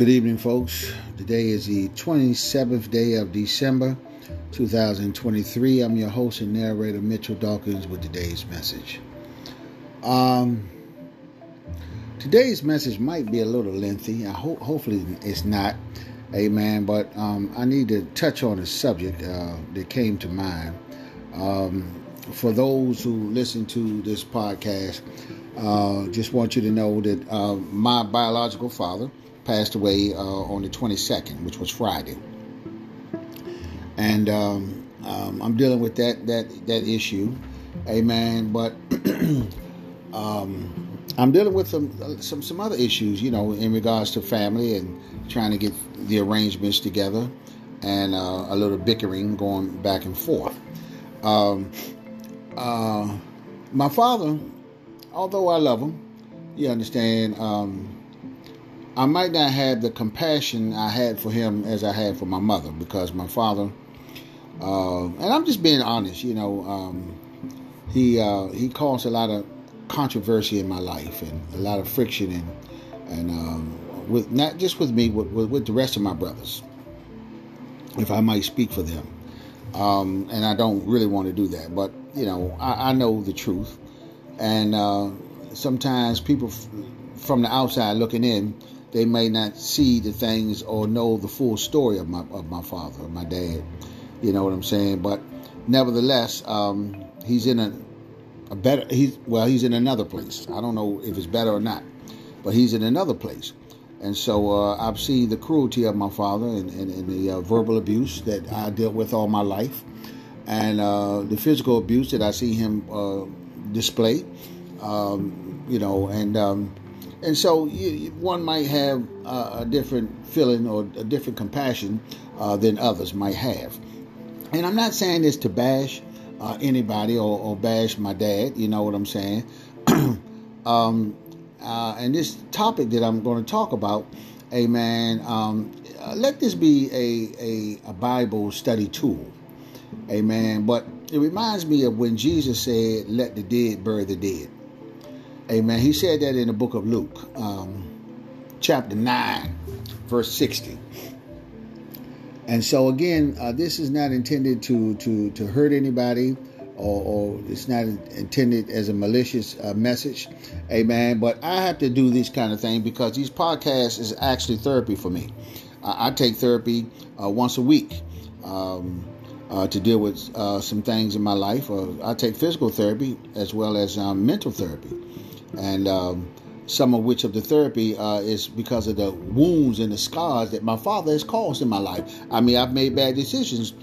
Good evening, folks. Today is the 27th day of December, 2023. I'm your host and narrator, Mitchell Dawkins, with today's message. Today's message might be a little lengthy. I hopefully it's not. Amen. But I need to touch on a subject that came to mind. For those who listen to this podcast, just want you to know that my biological father passed away on the 22nd, which was Friday, and I'm dealing with that issue, amen. But I'm dealing with some other issues, you know, in regards to family and trying to get the arrangements together, and a little bickering going back and forth. My father, although I love him, you understand. I might not have the compassion I had for him as I had for my mother, because my father, and I'm just being honest, you know, he caused a lot of controversy in my life and a lot of friction, and with not just with me, with the rest of my brothers, if I might speak for them, and I don't really want to do that, but you know, I know the truth, and sometimes people from the outside looking in, they may not see the things or know the full story of my father, my dad. You know what I'm saying? But nevertheless, he's in a better. He's in another place. I don't know if it's better or not, but he's in another place. And so I've seen the cruelty of my father and the verbal abuse that I dealt with all my life, and the physical abuse that I see him display. You know, and so one might have a different feeling or a different compassion than others might have. And I'm not saying this to bash anybody or bash my dad. You know what I'm saying? And this topic that I'm going to talk about, amen, let this be a Bible study tool. Amen. But it reminds me of when Jesus said, "Let the dead bury the dead." Amen. He said that in the book of Luke, chapter 9, verse 60. And so again, this is not intended to hurt anybody, or it's not intended as a malicious message. Amen. But I have to do this kind of thing because these podcasts is actually therapy for me. I take therapy once a week to deal with some things in my life. I take physical therapy as well as mental therapy. And some of which of the therapy is because of the wounds and the scars that my father has caused in my life. I mean, I've made bad decisions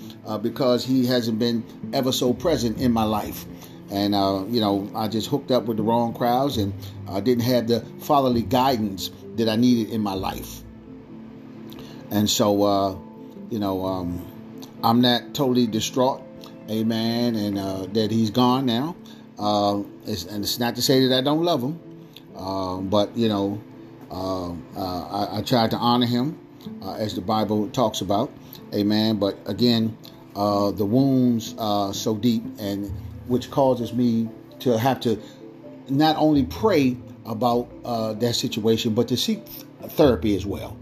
because he hasn't been ever so present in my life. And, you know, I just hooked up with the wrong crowds, and I didn't have the fatherly guidance that I needed in my life. And so, you know, I'm not totally distraught, amen, and that he's gone now. And it's not to say that I don't love him, but you know, I tried to honor him as the Bible talks about, amen. But again, the wounds are so deep, and which causes me to have to not only pray about that situation, but to seek therapy as well.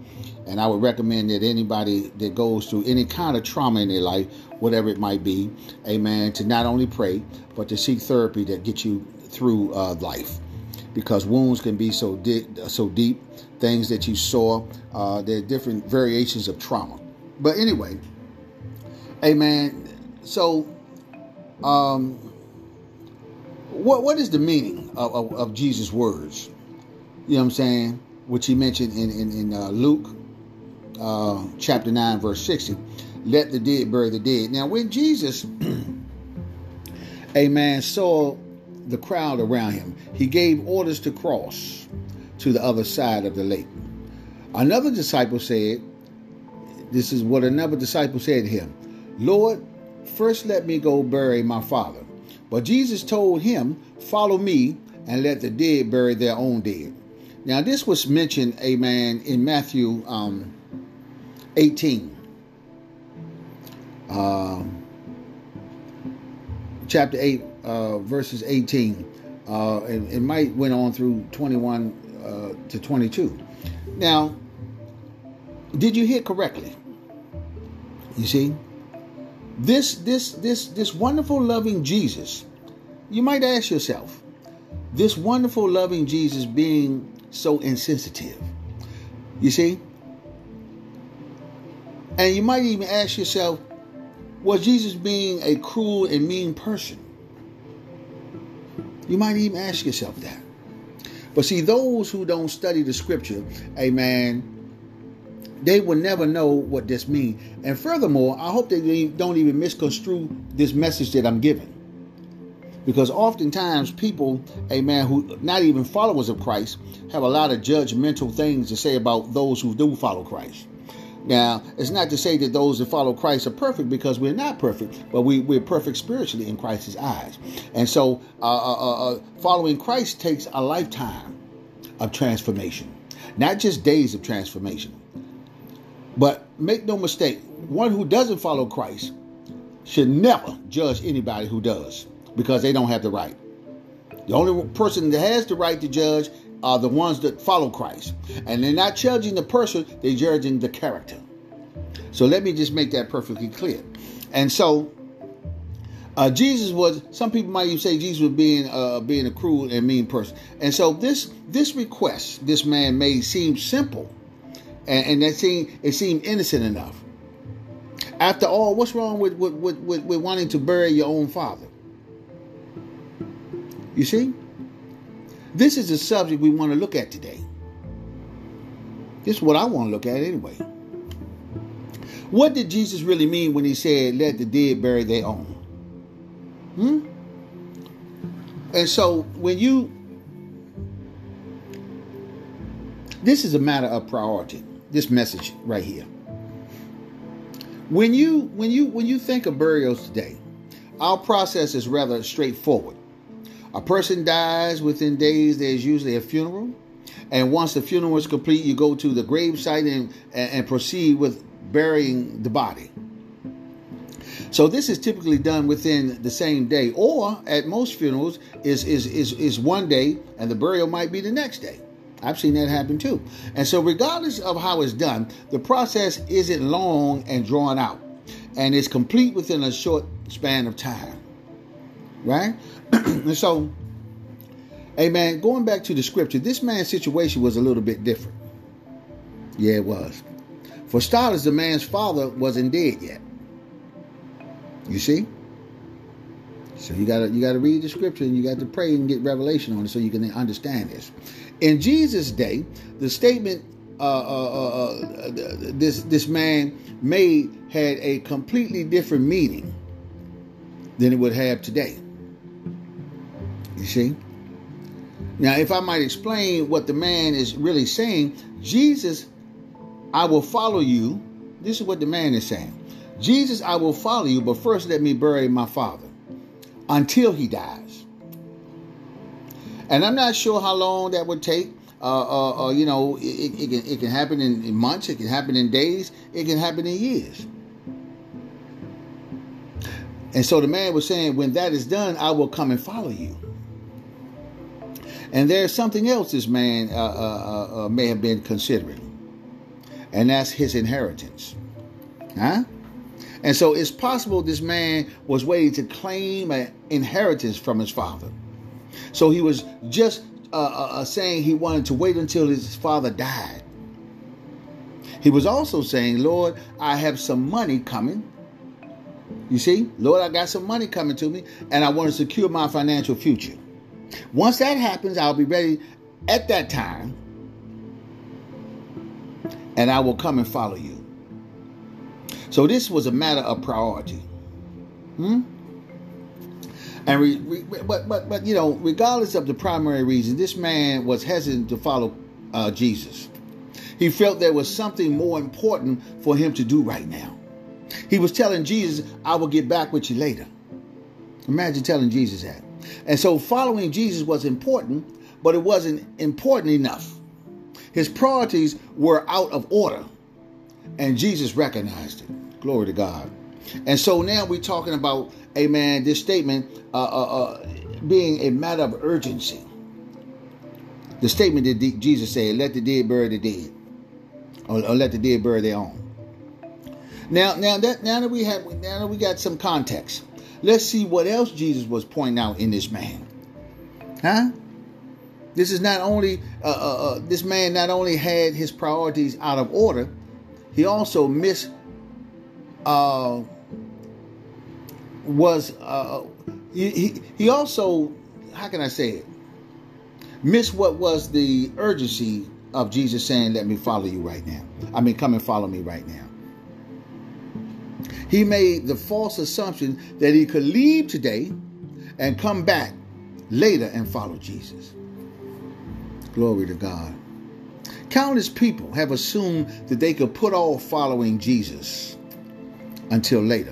And I would recommend that anybody that goes through any kind of trauma in their life, whatever it might be, amen, to not only pray, but to seek therapy that gets you through life. Because wounds can be so deep, things that you saw, there are different variations of trauma. But anyway, amen, so what is the meaning of Jesus' words? You know what I'm saying? Which he mentioned in Luke chapter 9, verse 60. Let the dead bury the dead. Now, when Jesus, amen, saw the crowd around him, he gave orders to cross to the other side of the lake. Another disciple said, this is what another disciple said to him, "Lord, first let me go bury my father." But Jesus told him, "Follow me and let the dead bury their own dead." Now, this was mentioned, amen, in Matthew 18. Chapter 8, verses 18. And it might went on through 21 to 22. Now, Did you hear correctly? You see, this wonderful loving Jesus, you might ask yourself, this wonderful loving Jesus being so insensitive, you see? And you might even ask yourself, was Jesus being a cruel and mean person? You might even ask yourself that. But see, those who don't study the scripture, amen, they will never know what this means. And furthermore, I hope they don't even misconstrue this message that I'm giving. Because oftentimes people, amen, who not even followers of Christ, have a lot of judgmental things to say about those who do follow Christ. Now, it's not to say that those that follow Christ are perfect, because we're not perfect, but we're perfect spiritually in Christ's eyes. And so following Christ takes a lifetime of transformation, not just days of transformation. But make no mistake, one who doesn't follow Christ should never judge anybody who does, because they don't have the right. The only person that has the right to judge are the ones that follow Christ. And they're not judging the person, they're judging the character. So let me just make that perfectly clear. And so, Jesus was, some people might even say Jesus was being a cruel and mean person. And so this request this man made seemed simple. And it seemed innocent enough. After all, what's wrong with wanting to bury your own father? You see? This is the subject we want to look at today. This is what I want to look at anyway. What did Jesus really mean when he said, let the dead bury their own? And so this is a matter of priority, this message right here. When you think of burials today, our process is rather straightforward. A person dies, within days there's usually a funeral, and once the funeral is complete, you go to the gravesite and proceed with burying the body. So this is typically done within the same day, or at most funerals is one day, and the burial might be the next day. I've seen that happen too. And so regardless of how it's done, the process isn't long and drawn out, and it's complete within a short span of time, right? And so, amen, going back to the scripture, this man's situation was a little bit different. Yeah, it was. For starters, the man's father wasn't dead yet. You see? So you gotta read the scripture, and you got to pray and get revelation on it so you can understand this. In Jesus' day, the statement this man made had a completely different meaning than it would have today. You see? Now, if I might explain what the man is really saying, Jesus, I will follow you. This is what the man is saying. Jesus, I will follow you, but first let me bury my father until he dies. And I'm not sure how long that would take. You know, it can happen in months. It can happen in days. It can happen in years. And so the man was saying, when that is done, I will come and follow you. And there's something else this man may have been considering, and that's his inheritance. Huh? And so it's possible this man was waiting to claim an inheritance from his father. So he was just saying he wanted to wait until his father died. He was also saying, Lord, I have some money coming. You see, Lord, I got some money coming to me, and I want to secure my financial future. Once that happens, I'll be ready at that time, and I will come and follow you. So this was a matter of priority. And but you know, regardless of the primary reason, this man was hesitant to follow Jesus. He felt there was something more important for him to do right now. He was telling Jesus, I will get back with you later. Imagine telling Jesus that. And so following Jesus was important, but it wasn't important enough. His priorities were out of order, and Jesus recognized it. Glory to God. And so now we're talking about, amen, this statement being a matter of urgency. The statement that Jesus said, let the dead bury the dead. or let the dead bury their own. Now that we got some context, let's see what else Jesus was pointing out in this man. Huh? This is not only this man not only had his priorities out of order, he also missed what was the urgency of Jesus saying, "Let me follow you right now. I mean, come and follow me right now." He made the false assumption that he could leave today and come back later and follow Jesus. Glory to God. Countless people have assumed that they could put off following Jesus until later.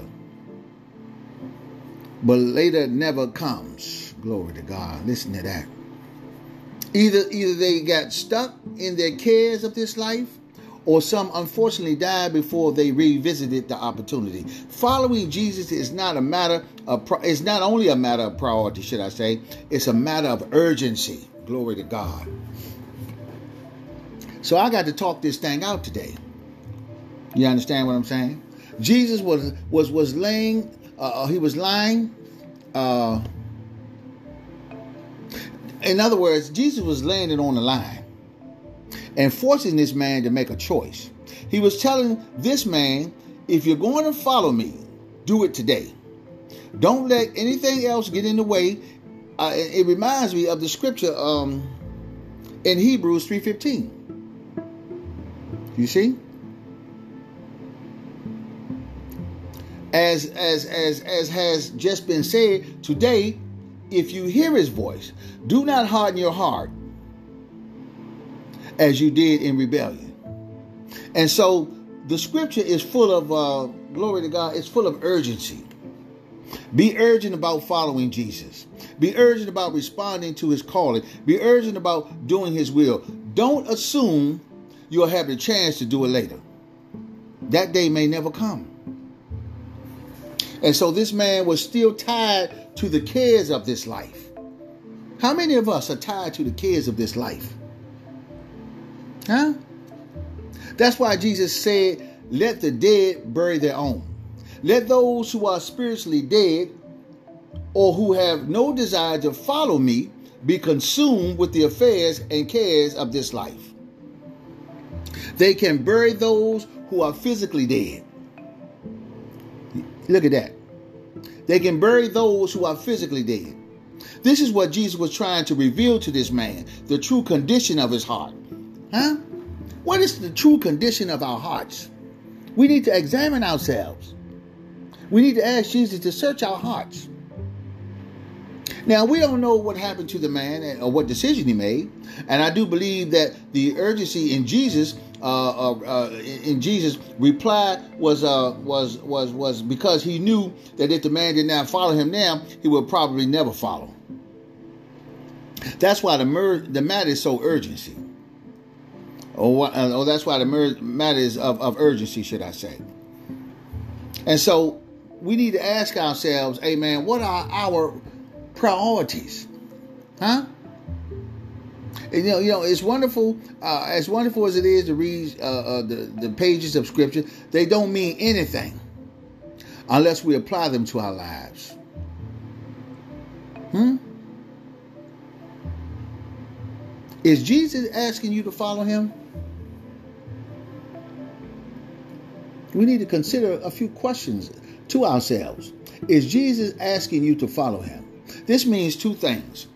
But later never comes. Glory to God. Listen to that. Either they got stuck in their cares of this life, or some unfortunately died before they revisited the opportunity. Following Jesus is not only a matter of priority, should I say, it's a matter of urgency. Glory to God. So I got to talk this thing out today. You understand what I'm saying? Jesus was lying. In other words, Jesus was laying it on the line and forcing this man to make a choice. He was telling this man, if you're going to follow me, do it today. Don't let anything else get in the way. It reminds me of the scripture in Hebrews 3:15. You see, as has just been said today, if you hear his voice, do not harden your heart as you did in rebellion. And so the scripture is full of glory to God. It's full of urgency. Be urgent about following Jesus. Be urgent about responding to his calling. Be urgent about doing his will. Don't assume you'll have the chance to do it later. That day may never come. And so this man was still tied to the cares of this life. How many of us are tied to the cares of this life? Huh? That's why Jesus said, let the dead bury their own. Let those who are spiritually dead or who have no desire to follow me be consumed with the affairs and cares of this life. They can bury those who are physically dead. Look at that. They can bury those who are physically dead. This is what Jesus was trying to reveal to this man, the true condition of his heart. Huh? What is the true condition of our hearts? We need to examine ourselves. We need to ask Jesus to search our hearts. Now, we don't know what happened to the man or what decision he made. And I do believe that the urgency in Jesus' reply was because he knew that if the man did not follow him now, he would probably never follow. That's why the matter is so urgency. Or that's why the matter is of urgency, should I say. And so we need to ask ourselves, hey, man, what are our priorities? Huh? You know, it's wonderful. As wonderful as it is to read the pages of Scripture, they don't mean anything unless we apply them to our lives. Is Jesus asking you to follow him? We need to consider a few questions to ourselves. Is Jesus asking you to follow him? This means two things.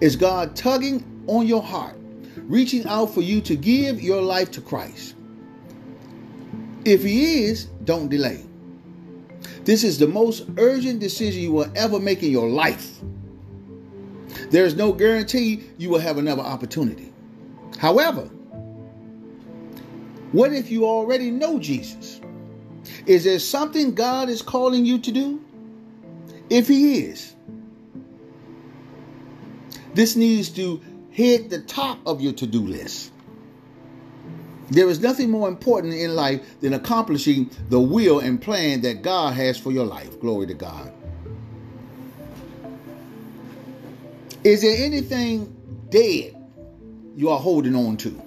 Is God tugging on your heart, reaching out for you to give your life to Christ? If he is, don't delay. This is the most urgent decision you will ever make in your life. There is no guarantee you will have another opportunity. However, what if you already know Jesus? Is there something God is calling you to do? If he is, this needs to hit the top of your to-do list. There is nothing more important in life than accomplishing the will and plan that God has for your life. Glory to God. Is there anything dead you are holding on to?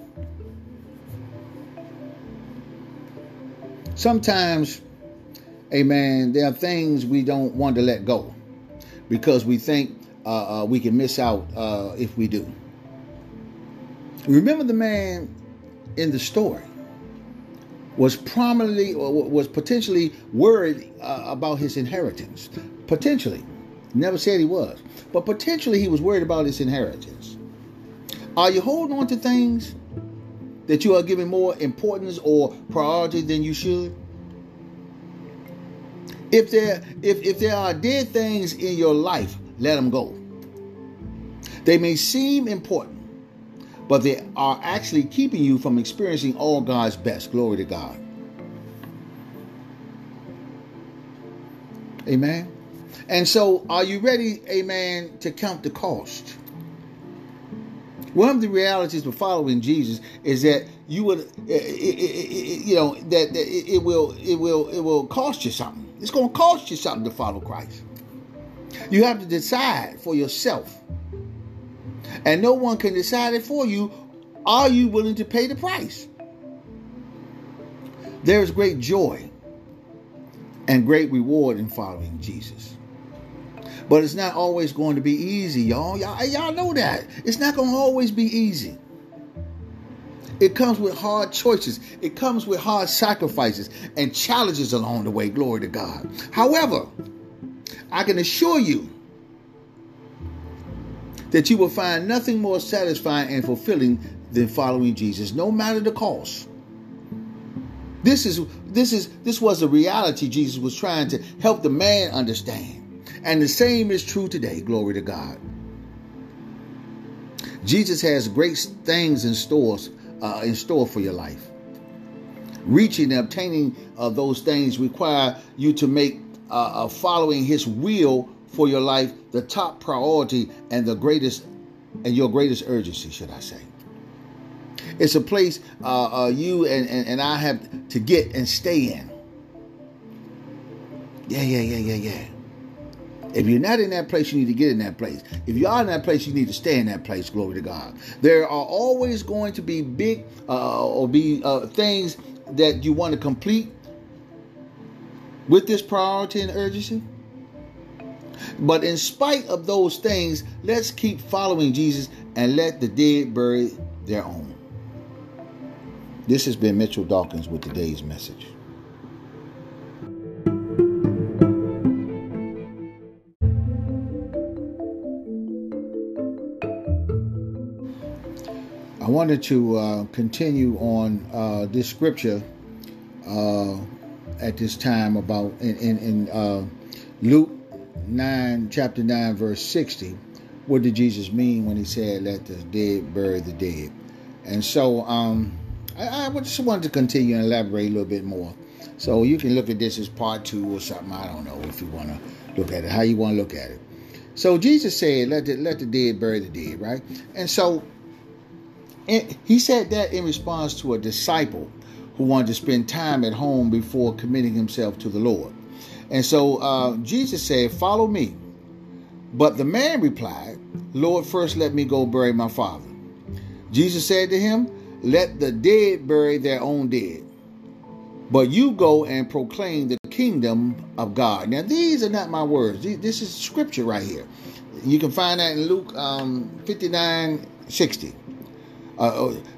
Sometimes, amen, there are things we don't want to let go because we think we can miss out if we do. Remember the man in the story was potentially worried about his inheritance. Potentially. Never said he was. But potentially he was worried about his inheritance. Are you holding on to things that you are giving more importance or priority than you should? If there are dead things in your life, let them go. They may seem important, but they are actually keeping you from experiencing all God's best. Glory to God. Amen. And so, are you ready, amen, to count the cost? One of the realities of following Jesus is that it will cost you something. It's going to cost you something to follow Christ. You have to decide for yourself, and no one can decide it for you. Are you willing to pay the price? There is great joy and great reward in following Jesus. But it's not always going to be easy, y'all. Y'all know that. It's not going to always be easy. It comes with hard choices. It comes with hard sacrifices and challenges along the way. Glory to God. However, I can assure you that you will find nothing more satisfying and fulfilling than following Jesus, no matter the cost. This was a reality Jesus was trying to help the man understand. And the same is true today. Glory to God. Jesus has great things in store for your life. Reaching and obtaining those things require you to make following His will for your life the top priority and your greatest urgency, should I say. It's a place you and I have to get and stay in. Yeah. If you're not in that place, you need to get in that place. If you are in that place, you need to stay in that place. Glory to God. There are always going to be big things that you want to complete with this priority and urgency. But in spite of those things, let's keep following Jesus and let the dead bury their own. This has been Mitchell Dawkins with today's message. I wanted to continue on this scripture at this time about in Luke 9, chapter 9, verse 60. What did Jesus mean when he said, "Let the dead bury the dead"? And so I just wanted to continue and elaborate a little bit more. So you can look at this as part 2 or something. I don't know if you want to look at it, how you want to look at it. So Jesus said, "Let the dead bury the dead," right? And so he said that in response to a disciple who wanted to spend time at home before committing himself to the Lord. And so Jesus said, "Follow me." But the man replied, "Lord, first let me go bury my father." Jesus said to him, "Let the dead bury their own dead. But you go and proclaim the kingdom of God." Now, these are not my words. This is scripture right here. You can find that in Luke 59:60.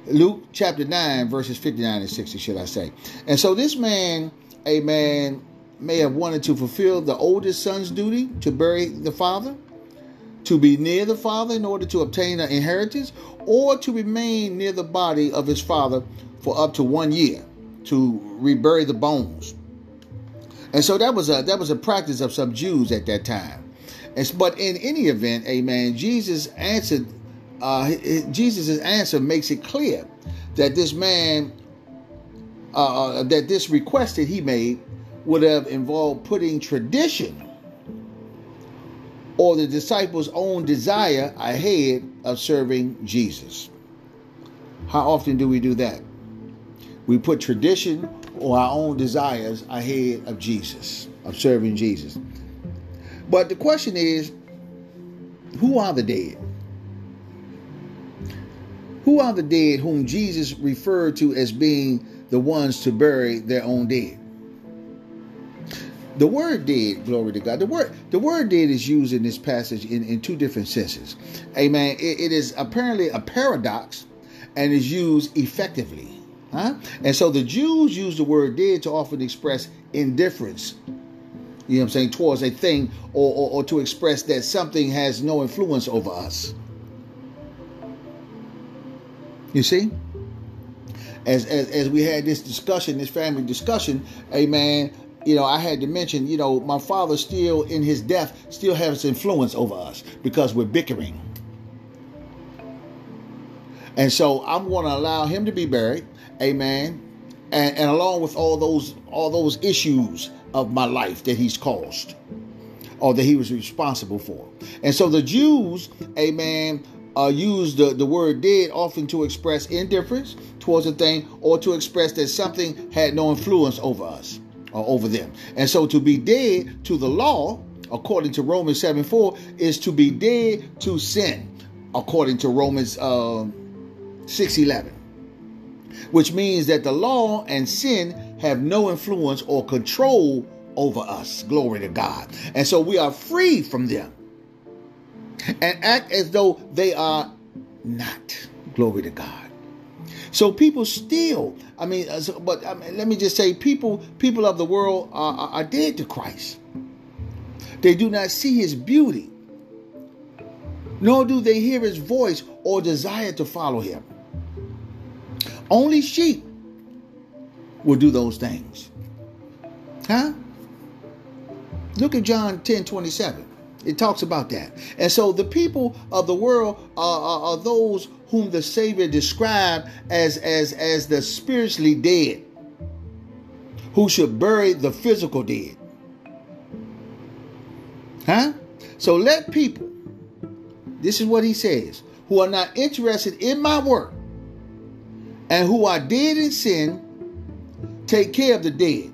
Luke chapter 9, verses 59 and 60, should I say. And so this man, amen, may have wanted to fulfill the oldest son's duty to bury the father, to be near the father in order to obtain an inheritance, or to remain near the body of his father for up to 1 year to rebury the bones. And so that was a practice of some Jews at that time. But in any event, amen, Jesus' answer makes it clear that this man, that this request that he made would have involved putting tradition or the disciples' own desire ahead of serving Jesus. How often do we do that? We put tradition or our own desires ahead of Jesus, of serving Jesus. But the question is, who are the dead? Who are the dead whom Jesus referred to as being the ones to bury their own dead? The word dead, glory to God. The word dead is used in this passage in two different senses. Amen. It is apparently a paradox and is used effectively. Huh? And so the Jews use the word dead to often express indifference, you know what I'm saying, towards a thing, or to express that something has no influence over us. You see? As we had this discussion, this family discussion, amen, you know, I had to mention, you know, my father still in his death still has influence over us because we're bickering. And so I'm going to allow him to be buried, amen, and along with all those issues of my life that he's caused or that he was responsible for. And so the Jews, amen, use the word dead often to express indifference towards a thing, or to express that something had no influence over us or over them. And so to be dead to the law, according to Romans 7:4, is to be dead to sin, according to Romans 6:11, which means that the law and sin have no influence or control over us. Glory to God. And so we are free from them and act as though they are not. Glory to God. So people still, let me just say, people of the world are dead to Christ. They do not see his beauty, nor do they hear his voice or desire to follow him. Only sheep will do those things. Huh? Look at John 10:27. It talks about that. And so the people of the world are those whom the Savior described as the spiritually dead, who should bury the physical dead. Huh? So let people, this is what he says, who are not interested in my work and who are dead in sin, take care of the dead.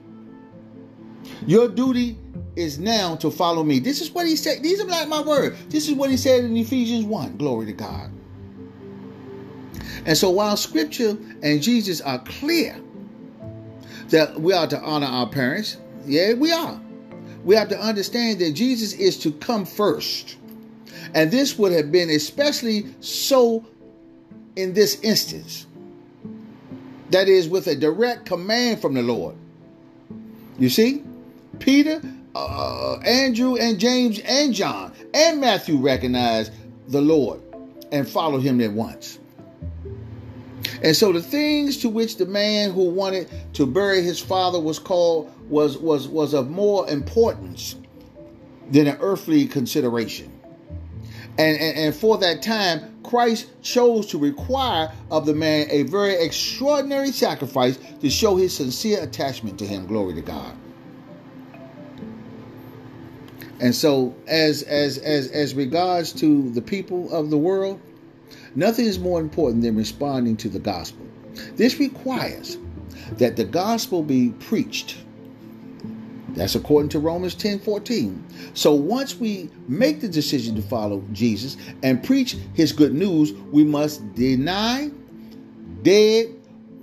Your duty is now to follow me. This is what he said. These are not my words. This is what he said in Ephesians 1. Glory to God. And so while scripture and Jesus are clear that we are to honor our parents, yeah, we are, we have to understand that Jesus is to come first. And this would have been especially so in this instance. That is, with a direct command from the Lord. You see, Peter, Andrew, and James, and John, and Matthew recognized the Lord and followed him at once. And so the things to which the man who wanted to bury his father was called was of more importance than an earthly consideration. And for that time, Christ chose to require of the man a very extraordinary sacrifice to show his sincere attachment to him. Glory to God. And so as regards to the people of the world, nothing is more important than responding to the gospel. This requires that the gospel be preached. That's according to Romans 10:14. So once we make the decision to follow Jesus and preach his good news, we must deny dead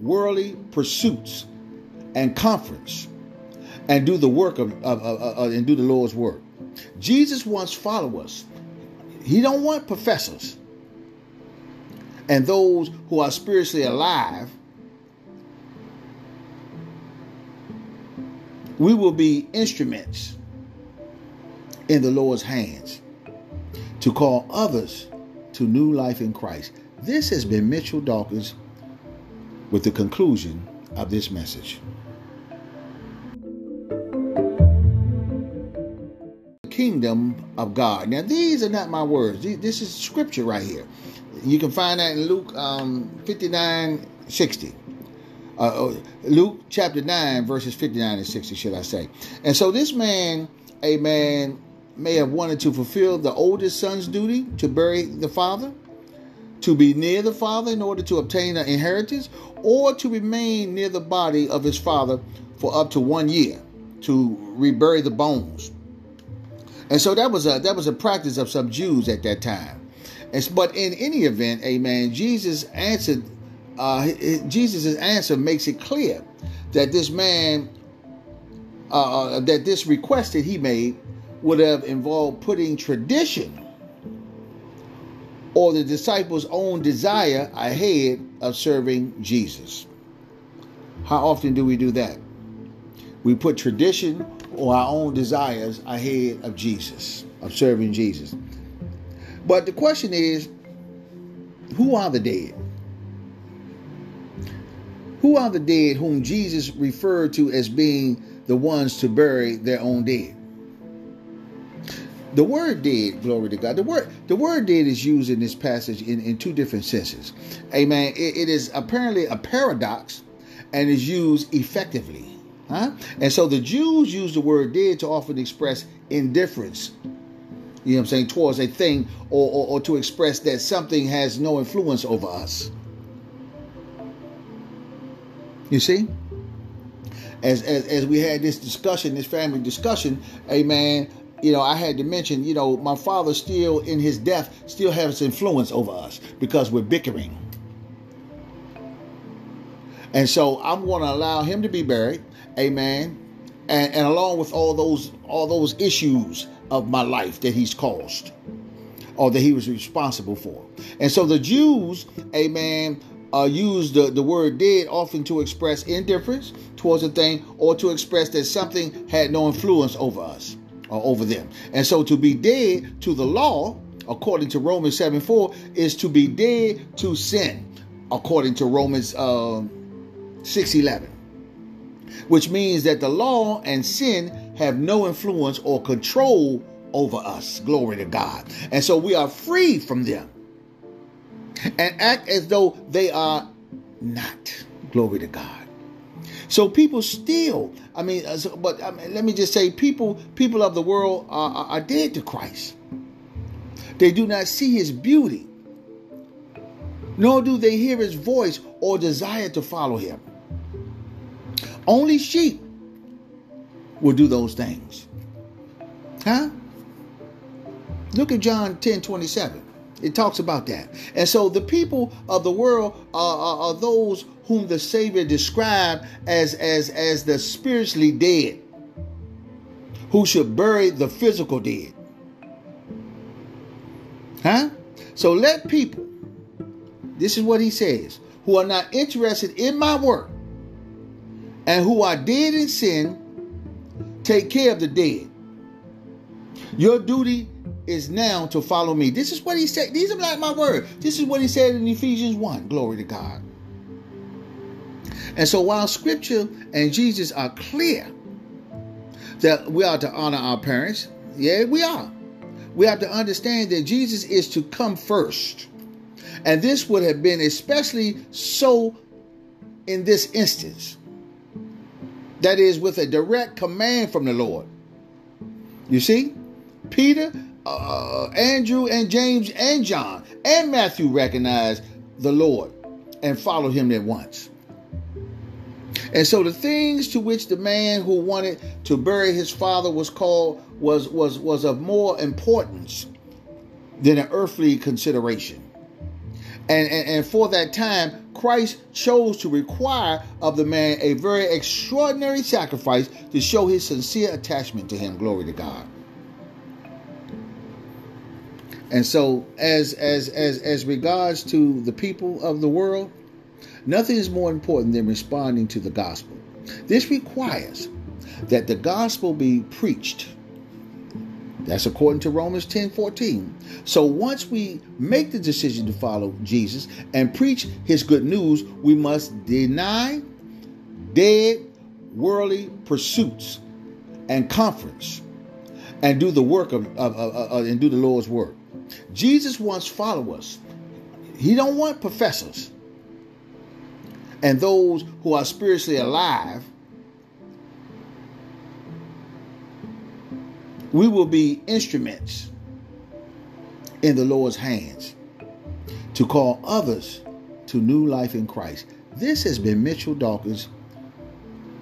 worldly pursuits and comforts and do the work and do the Lord's work. Jesus wants followers. He don't want professors and those who are spiritually alive. We will be instruments in the Lord's hands to call others to new life in Christ. This has been Mitchell Dawkins with the conclusion of this message. The kingdom of God. Now, these are not my words. This is scripture right here. You can find that in Luke 59:60. Luke chapter 9 verses 59 and 60, should I say. And so this man, amen, may have wanted to fulfill the oldest son's duty to bury the father, to be near the father in order to obtain an inheritance, or to remain near the body of his father for up to 1 year to rebury the bones. And so that was a practice of some Jews at that time. But in any event, amen, Jesus' answer makes it clear that this man that this request that he made would have involved putting tradition or the disciples' own desire ahead of serving Jesus. How often do we do that? We put tradition or our own desires ahead of Jesus, of serving Jesus. But the question is, who are the dead? Who are the dead whom Jesus referred to as being the ones to bury their own dead? The word dead, glory to God. The word dead is used in this passage in two different senses. Amen. It is apparently a paradox and is used effectively. And so the Jews use the word dead to often express indifference, you know what I'm saying, towards a thing, or to express that something has no influence over us. You see? As we had this discussion, this family discussion, amen, you know, I had to mention, you know, my father still in his death still has influence over us because we're bickering. And so I'm going to allow him to be buried, amen, and along with all those issues of my life that he's caused or that he was responsible for. And so the Jews, amen, use the word dead often to express indifference towards a thing or to express that something had no influence over us or over them. And so to be dead to the law, according to Romans 7:4, is to be dead to sin, according to Romans 6:11, which means that the law and sin have no influence or control over us. Glory to God. And so we are free from them and act as though they are not. Glory to God. So people still, let me just say, people of the world are dead to Christ. They do not see his beauty, nor do they hear his voice or desire to follow him. Only sheep will do those things. Look at John 10:27. It talks about that. And so the people of the world are those whom the Savior described as the spiritually dead, who should bury the physical dead. So let people, this is what he says, who are not interested in my work and who are dead in sin, take care of the dead. Your duty is now to follow me. This is what he said. These are not my words. This is what he said in Ephesians 1. Glory to God. And so while scripture and Jesus are clear that we are to honor our parents, yeah, we are. We have to understand that Jesus is to come first. And this would have been especially so in this instance. That is, with a direct command from the Lord. You see, Peter, Andrew, and James, and John, and Matthew recognized the Lord and followed him at once. And so the things to which the man who wanted to bury his father was called was of more importance than an earthly consideration. And for that time, Christ chose to require of the man a very extraordinary sacrifice to show his sincere attachment to him. Glory to God. And so as regards to the people of the world, nothing is more important than responding to the gospel. This requires that the gospel be preached. That's according to Romans 10:14. So once we make the decision to follow Jesus and preach his good news, we must deny dead worldly pursuits and comforts and do the work and do the Lord's work. Jesus wants followers. He don't want professors and those who are spiritually alive. We will be instruments in the Lord's hands to call others to new life in Christ. This has been Mitchell Dawkins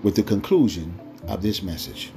with the conclusion of this message.